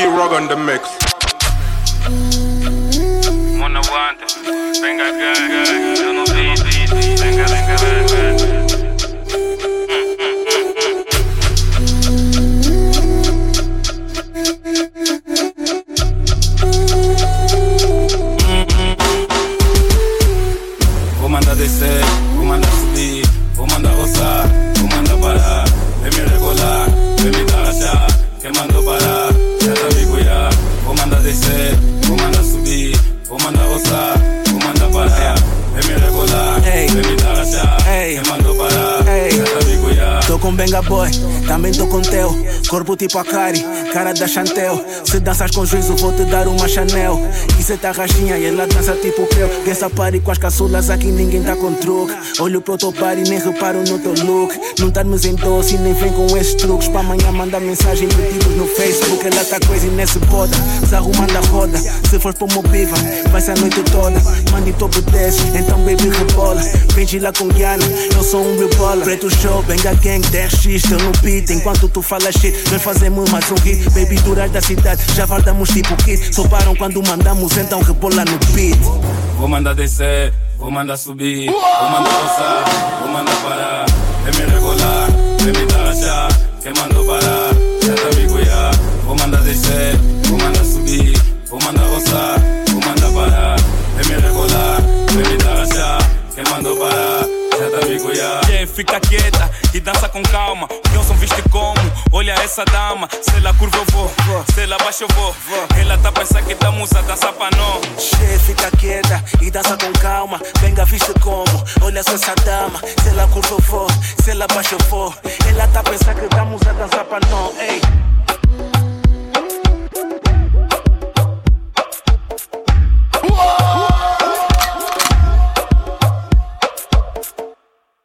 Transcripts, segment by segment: Roggy Rogg on the mix. On aguanta, venga acá, yo no sé, venga, venga, venga. Comanda DC, comanda CD, comanda gozar, comanda parar. Ven mi regular, ven mi tarasha, quemando parar, ya la vi cuidar. Comanda DC, comanda subir, comanda gozar, comanda parar. Ven mi regular, ven mi tarasha, quemando parar, ya la vi cuidar. Tô com Benga Boy, também tô com teu. Corpo tipo a Kari, cara da Chantel. Se danças com juízo vou te dar uma Chanel. E cê tá rastinha e ela dança tipo Pel. Dessa party com as caçulas aqui ninguém tá com truque. Olho pro teu party nem reparo no teu look. Não tá nos em doce nem vem com esses truques. Pra amanhã manda mensagem pedidos no Facebook. Ela tá crazy nesse boda, se arrumando a roda. Se for pro Mobiva, vai ser a noite toda. Manda e topo desce, então baby rebola. Vende lá com Guiana, eu sou um rebola. Preto show, Benga Gang, 10x, tô no beat. Enquanto tu fala shit, nós fazemos mais um hit. Baby durar da cidade, já guardamos tipo kit. Só param quando mandamos, então rebola no beat. Vou mandar descer, vou mandar subir. Vou mandar roçar, vou mandar parar. Vem me regular, vem me tarachar. Quem mandou parar, já tá me cuiar. Vou mandar descer, vou mandar subir. Vou mandar roçar, vou mandar parar. Vem me regular, vem me tarachar. Quem mandou parar, já tá me cuiar. Fica quieta e dança com calma. Eu sou visto como, olha essa dama. Se ela curva eu vou, se ela baixa eu vou. Ela tá pensando que estamos a dançar pra não. Che, fica quieta e dança com calma. Venga visto como, olha só essa dama. Se ela curva eu vou, se ela baixa eu vou. Ela tá pensando que estamos a dançar pra não. Ei.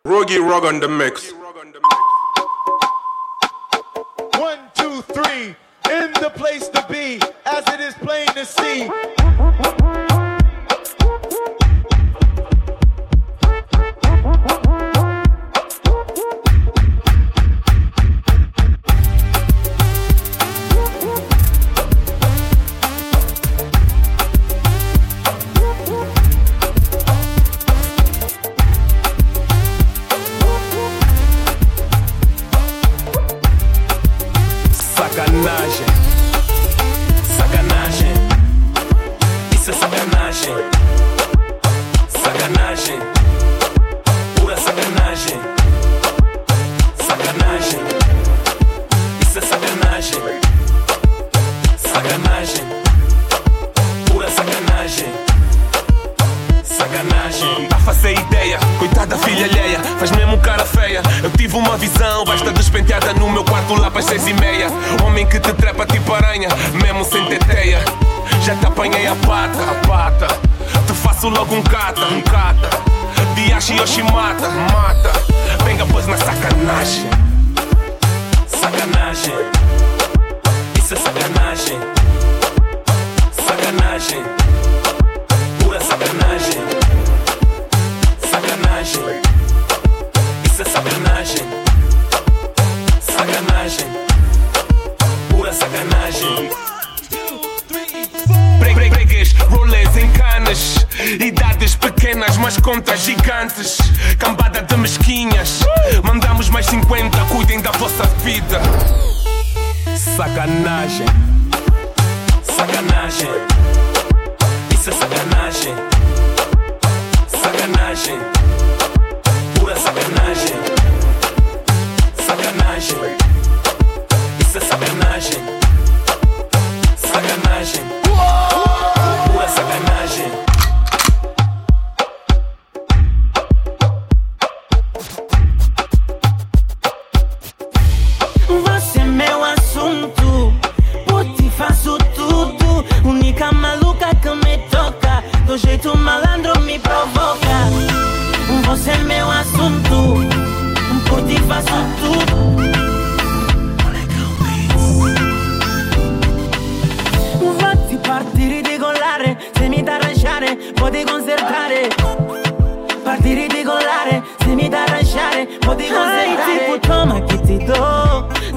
Roggy Rogg on the mix. 1, 2, 3, in the place to be, as it is plain to see.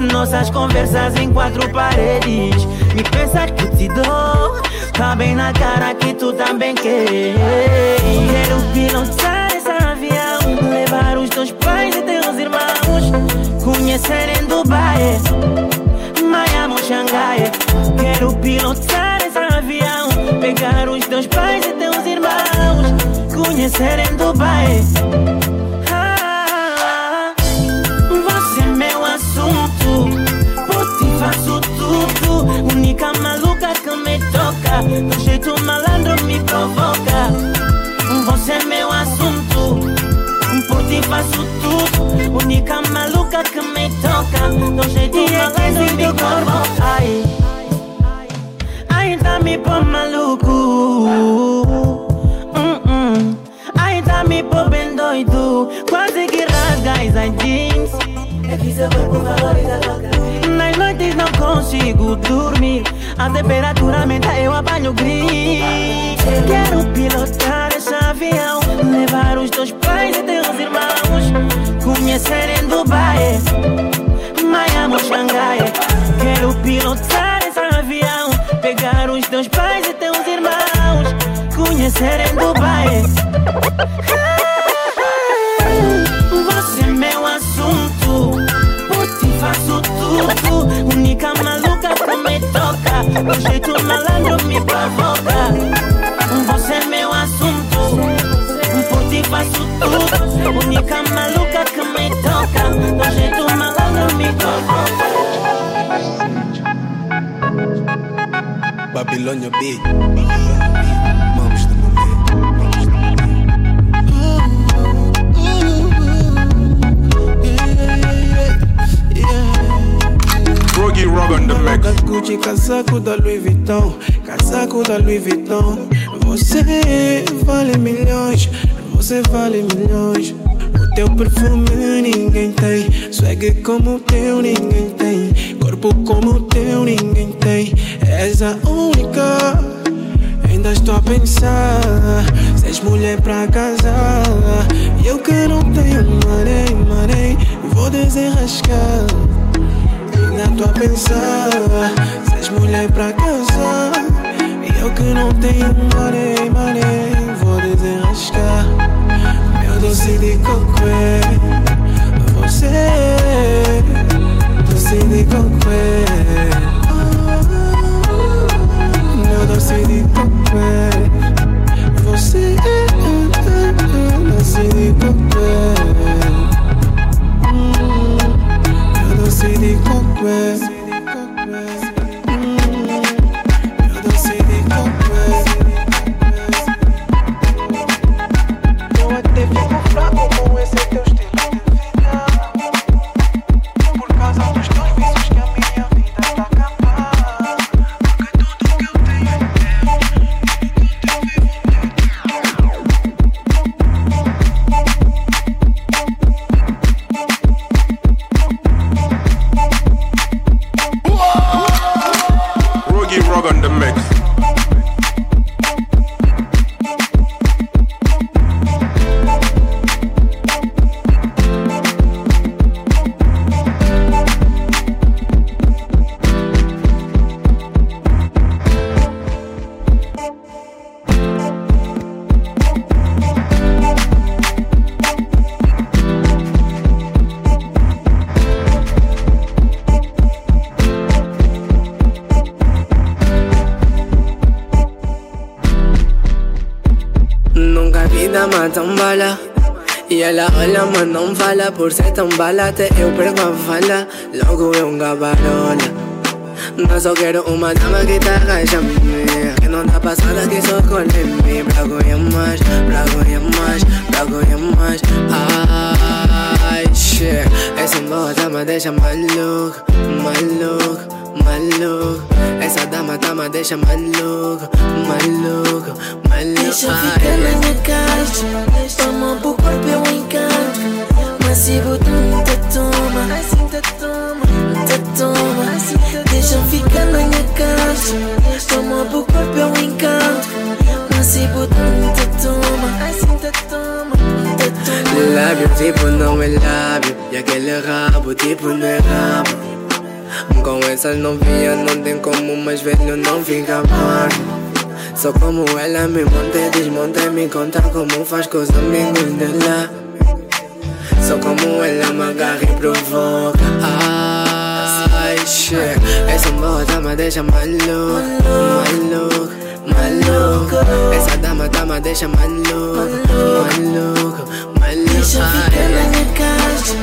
nossas conversas em quatro paredes. Me pensa que te dou, tá bem na cara que tu também quer. Quero pilotar esse avião, levar os teus pais e teus irmãos, conhecer em Dubai, Miami ou Xangai. Quero pilotar esse avião, pegar os teus pais e teus irmãos, conhecer em Dubai. Faço tudo, única maluca que me toca, do jeito malandro me provoca. Você é meu assunto, por ti faço tudo, única maluca que me toca, do jeito malandro me provoca. Ai, ai, dá-me por maluco, ai, dá-me por bem doido, quase que rasgas as jeans. É que seu corpo valoriza logo. Noites não consigo dormir, a temperatura aumenta, eu apanho gripe. Quero pilotar esse avião, levar os teus pais e teus irmãos, conhecer em Dubai, Miami ou Xangai. Quero pilotar esse avião, pegar os teus pais e teus irmãos, conhecer em Dubai. Você é meu assunto, por ti faço tudo. Única maluca que me toca, do jeito malandro me provoca. Você é meu assunto, por ti faço tudo. Única maluca que me toca, do jeito malandro me provoca. Babilônia B. Roggy Rogg on the mix. Gucci, casaco da Louis Vuitton, casaco da Louis Vuitton. Você vale milhões, você vale milhões. O teu perfume ninguém tem, swag como o teu ninguém tem, corpo como o teu ninguém tem. És a única, ainda estou a pensar, se és mulher pra casar. Eu que não tenho marei, marei, vou desenrascar. Ainda tô a pensar, se és mulher pra casar, e eu que não tenho maré, maré, vou desenrascar. Meu doce de cocoé, você, doce de cocoé, meu doce de cocoé, você, doce de cocoé. C'est des coquets, c'est des coquets. Não é ter vivo fraco, não é ser teu estilo de vida. Por causa dos teus vícios que a minha vida tá acabada. Porque tudo que eu tenho é não fala por ser tão bala, até eu perco a fala. Logo é gabarola. Não só quero uma dama que tá agachando-me, que não tá passada, que só colhe-me. Pra ganhar mais, pra ganhar mais, pra ganhar mais. Ai, shit. Essa boa dama deixa maluco, maluco, maluco. Essa dama dama deixa maluco, maluco, maluco. Deixa ficar na caixa, toma pro corpo eu encanto. Mas se botou, te toma, te toma. Deixa ficar na minha caixa, toma pro corpo eu encanto. Mas se botou, te toma, te toma. Lábio tipo não é lábio, e aquele rabo tipo não é rabo. Com essas novinhas não tem como o mais velho não fica par. Só como ela me monta e desmonta e me conta como faz com os amigos dela. Só como ela me agarra e provoca. Ai, shit, essa dama deixa maluco, maluco, maluco. Essa dama deixa maluco, maluco, maluco. Deixa ficar na minha casa,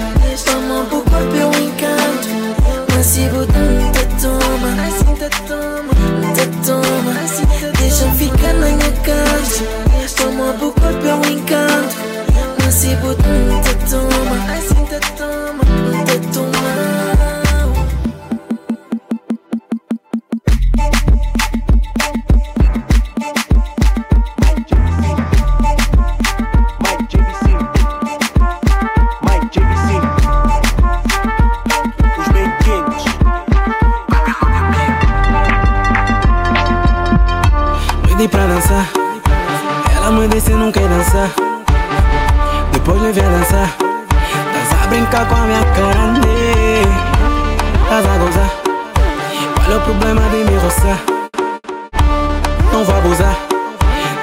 toma pro corpo eu encanto. Mas se botar me te toma. Deixa ficar na minha casa, toma pro corpo eu encanto. Mas se botar me te toma. Pra dançar, ela me disse não quer dançar. Depois levei a dançar, tás a brincar com a minha cara, né? Tás a gozar, qual é o problema de me roçar? Não vá abusar,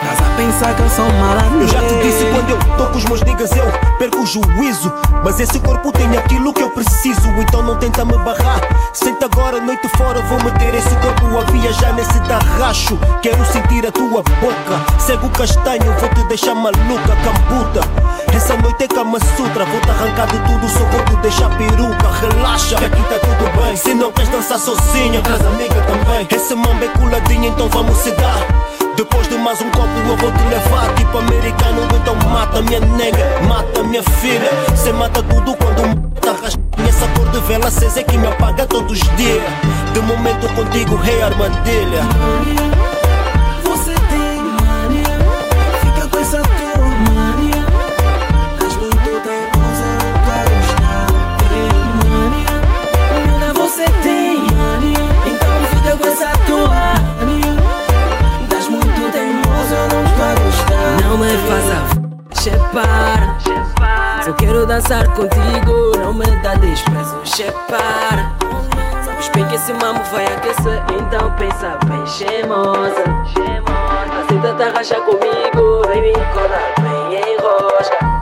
tás a pensar que eu sou malandro. Eu já te disse, quando eu tô com os meus niggas eu perco o juízo. Mas esse corpo tem aquilo que eu preciso, então não tenta me barrar. Senta agora, noite fora, vou meter esse corpo a viajar nesse tarracho. Quero sentir a tua boca, cego castanho, vou te deixar maluca, cambuta. Essa noite é Kama Sutra, vou te arrancar de tudo, só vou te deixar peruca. Relaxa, que aqui tá tudo bem, se não queres dançar sozinha, traz amiga também. Esse mambo é coladinho, então vamos se dar. Depois de mais um copo eu vou te levar, tipo americano, então mata minha nega, mata minha filha. Cê mata tudo quando mata rastinha, essa cor de vela acesa é que me apaga todos os dias. De momento contigo, rei armadilha. Mania, você tem mania, fica com essa tua mania. As mãos toda rosa, eu quero estar. Tem mania, nada você tem mania, então fica com essa tua. Não me faça chepar, só quero dançar contigo. Não me dá desprezo, chepar. Sabes bem que esse mambo vai aquecer, então pensa bem, chemosa. Aceita te arrachar comigo, vem me colar, vem enrosca.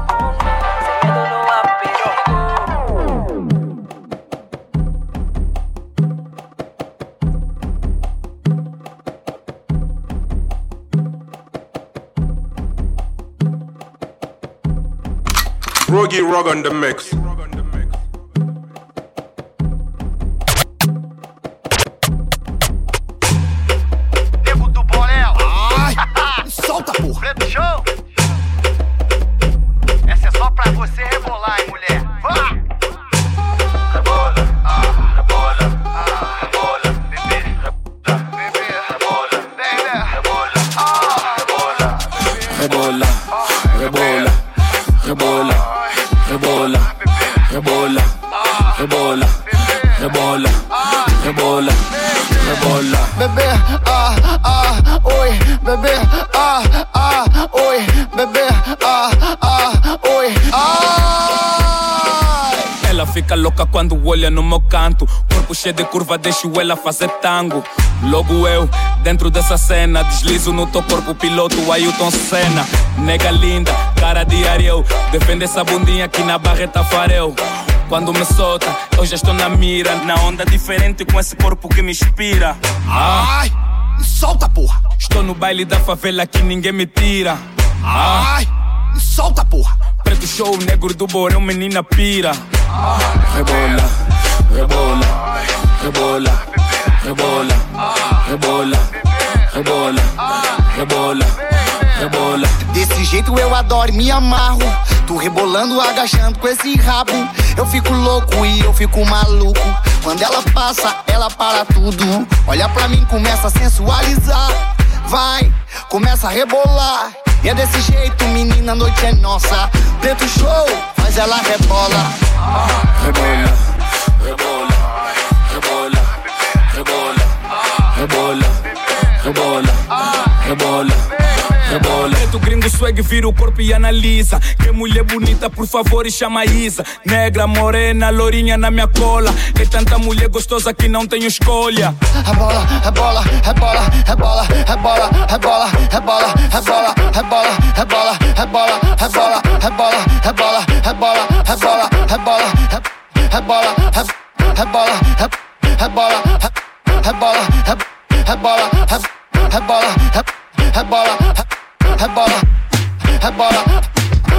Sem medo não há Roggy Rogg on the mix. Devo do boléu. Ai, solta, porra. Preto show. Essa é só pra você rebolar, hein, mulher. Vá! Rebola, ah, rebola, ah, rebola. Bebê, rebola, bebê, rebola, bebê, rebola, ah, rebola, rebola, rebola, rebola. Rebola, rebola, rebola, rebola, rebola, rebola. Bebê, ah, ah, oi, bebê, ah, ah, oi, bebê, ah, ah, oi, ah. Ela fica louca quando olha no meu canto. Corpo cheio de curva, deixo ela fazer tango. Logo eu, dentro dessa cena, deslizo no teu corpo, piloto Ailton Senna. Nega linda, cara de Ariel, defende essa bundinha que na barreta fareu. Quando me solta, eu já estou na mira, na onda diferente com esse corpo que me inspira. Ai, solta, porra. Estou no baile da favela que ninguém me tira. Ai, solta, porra. Preto show, negro do borão, menina pira. Rebola, rebola, rebola, rebola, rebola, rebola, rebola, rebola. Desse jeito eu adoro, me amarro. Tô rebolando, agachando com esse rabo. Eu fico louco e eu fico maluco. Quando ela passa, ela para tudo. Olha pra mim, começa a sensualizar. Vai, começa a rebolar. E é desse jeito, menina, a noite é nossa. Preto show, faz ela rebola. Rebola, rebola, rebola. Rebola, rebola, rebola, rebola, Reboleta o gringo swag, vira o corpo e analisa. Que mulher bonita, por favor, e chama Isa. Negra, morena, lourinha na minha cola. É tanta mulher gostosa que não tenho escolha. Rebola, rebola, rebola, rebola, rebola, rebola, rebola, rebola, rebola, rebola, rebola, rebola, rebola, rebola, rebola, rebola, rebola, rebola, rebola, rebola, rebola, rebola, rebola, rebola. Hebola, hebola,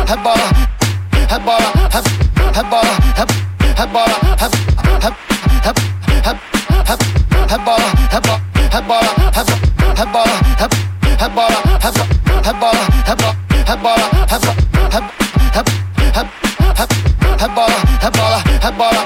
hebola, hebola, hebola, hebola, hebola, hebola, hebola, hebola, hebola, hebola, hebola, hebola.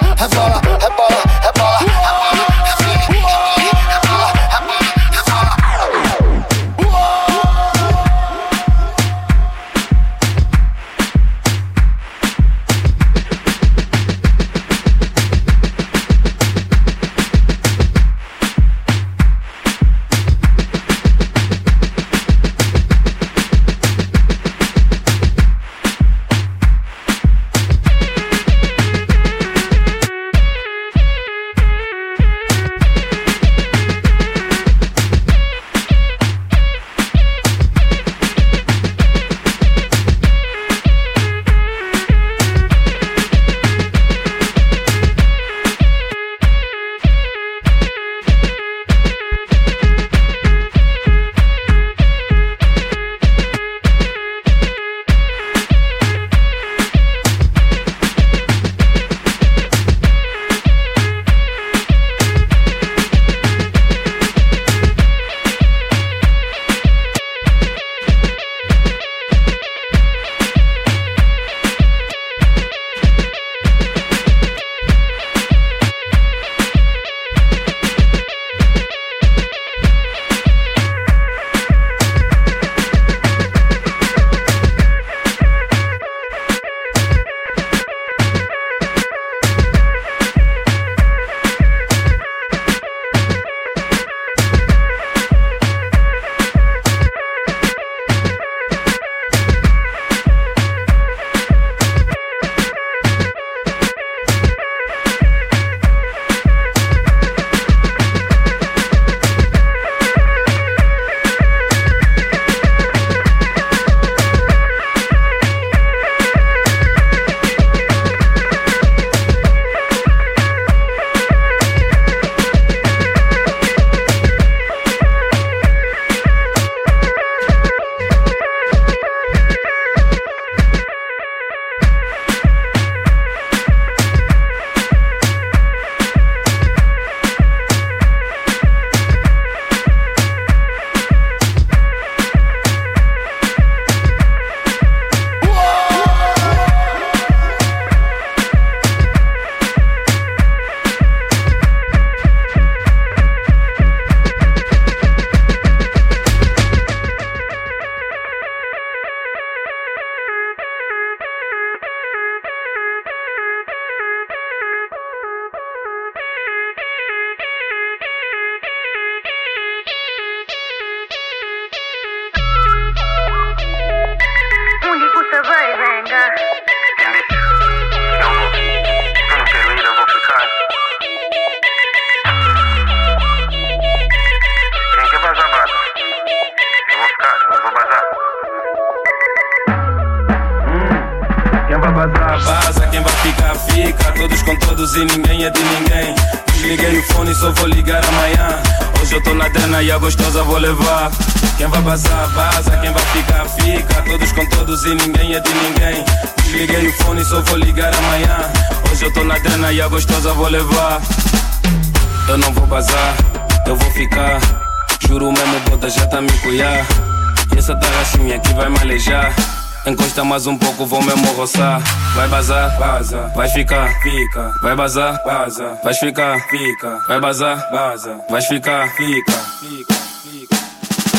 Encosta mais um pouco, vou mesmo roçar. Vai bazar, baza, vai ficar, fica. Vai bazar, baza, vai ficar, fica. Vai bazar, baza, vai ficar, fica, fica, fica.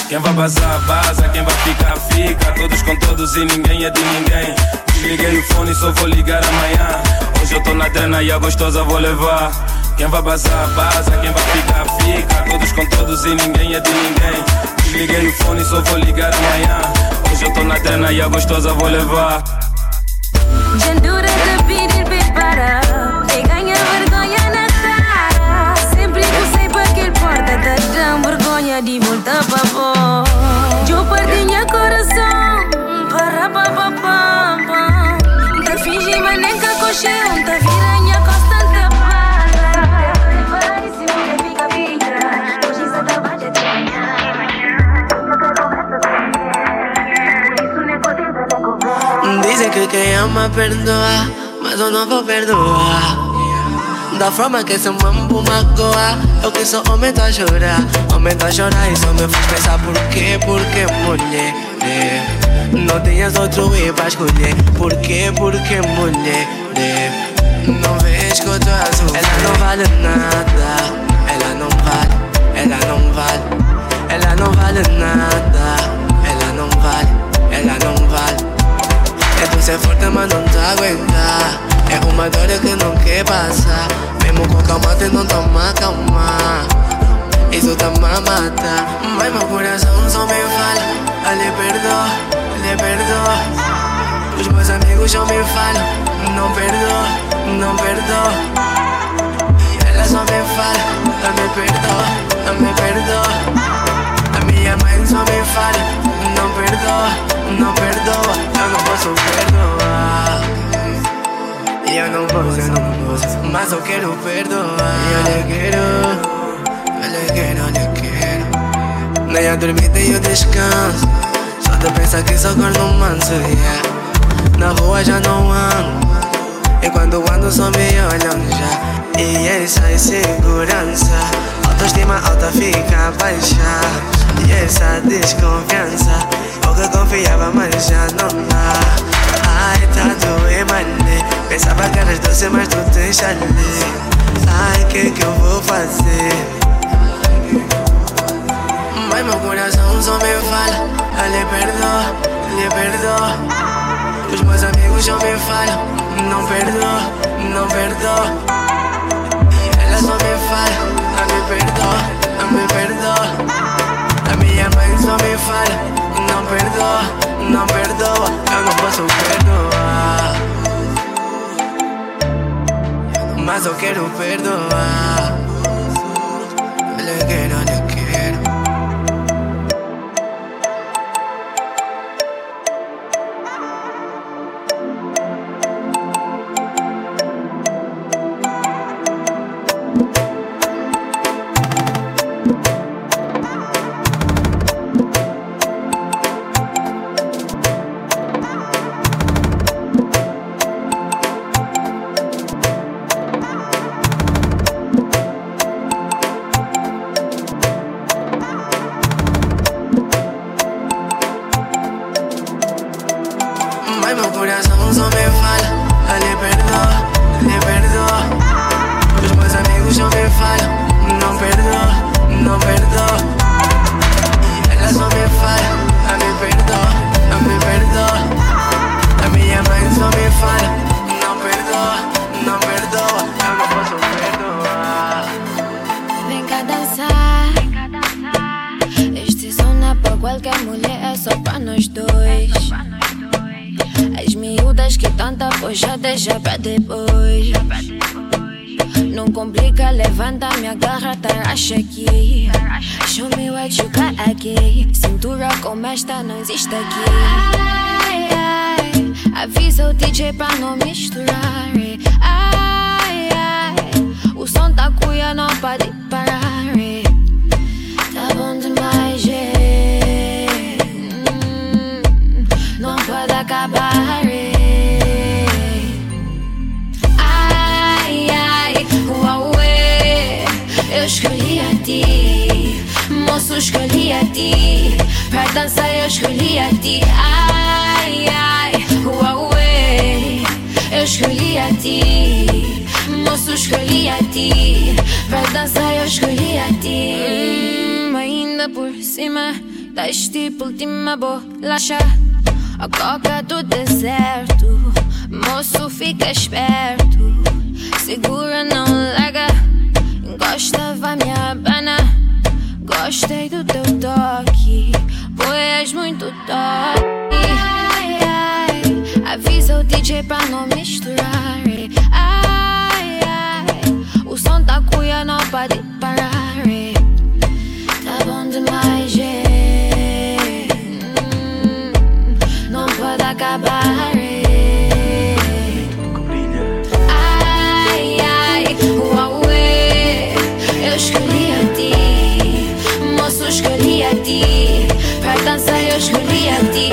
Quem vai bazar, baza, quem vai ficar, fica. Todos com todos e ninguém é de ninguém. Desliguei o fone, só vou ligar amanhã. Hoje eu tô na drena e a gostosa vou levar. Quem vai bazar, baza, quem vai ficar, fica. Todos com todos e ninguém é de ninguém. Desliguei o fone, só vou ligar amanhã. eu tô na trena e a gostosa vou levar. Jandura de pedir prepara, e ganha vergonha na cara. Sempre que sei para aquele porta, tá tão vergonha de voltar para fora. Eu perdi meu coração, para papapá. Tá fingindo, mas nem que cocheu, tá viranha constante. Dice que quem ama perdoa, mas eu não vou perdoar. Da forma que esse mambo magoa, eu que sou homem tá a chorar e só me faz pensar por quê, porque mulher, não tinhas outro e pra escolher. Por quê, porque mulher, não vês que eu tô a sofrer. Ela não vale nada, ela não vale, ela não vale nada, ela não vale. Tu ser forte mas não te aguentar. É uma dor que não quer passar. Mesmo com calma te não toma calma. Isso tá ma matar. Mas meu coração só me fala lhe perdoa. Os meus amigos só me falam não perdoa. Ela só me fala me perdoa. A minha mãe só me fala não perdoa, eu não posso perdoar. Eu não posso, mas eu quero perdoar. Eu lhe quero. Nem a dormir e eu descanso. Só de pensar que só cor não manso, Na rua já não ando. E quando ando só me olham já. E essa insegurança, autoestima alta fica baixa. E essa desconfiança, eu que confiava mas já não dá. Ai, tá doendo, mané. Pensava que eras doce mas tu deixa ali. Ai, que eu vou fazer? Mas meu coração só me fala lhe perdoa. Os meus amigos só me falam não perdoa. Ela só me fala me perdoa. A minha mãe só me fala não perdoa, eu não posso perdoar. Mas eu quero perdoar. Eu lhe quero. Gostei do teu toque, pois és muito toque. Brandomistura re, ay ay, usanta cuya no pare parar re, t'abonde mai je, non puedo acabar re. Ay ay, uauê, eu escolhi a ti, moço escolhi a ti, pra dançar eu escolhi a ti.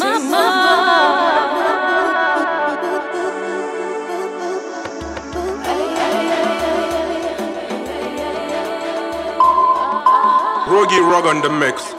Mama. Ay, ay, ay. Rogg on the mix.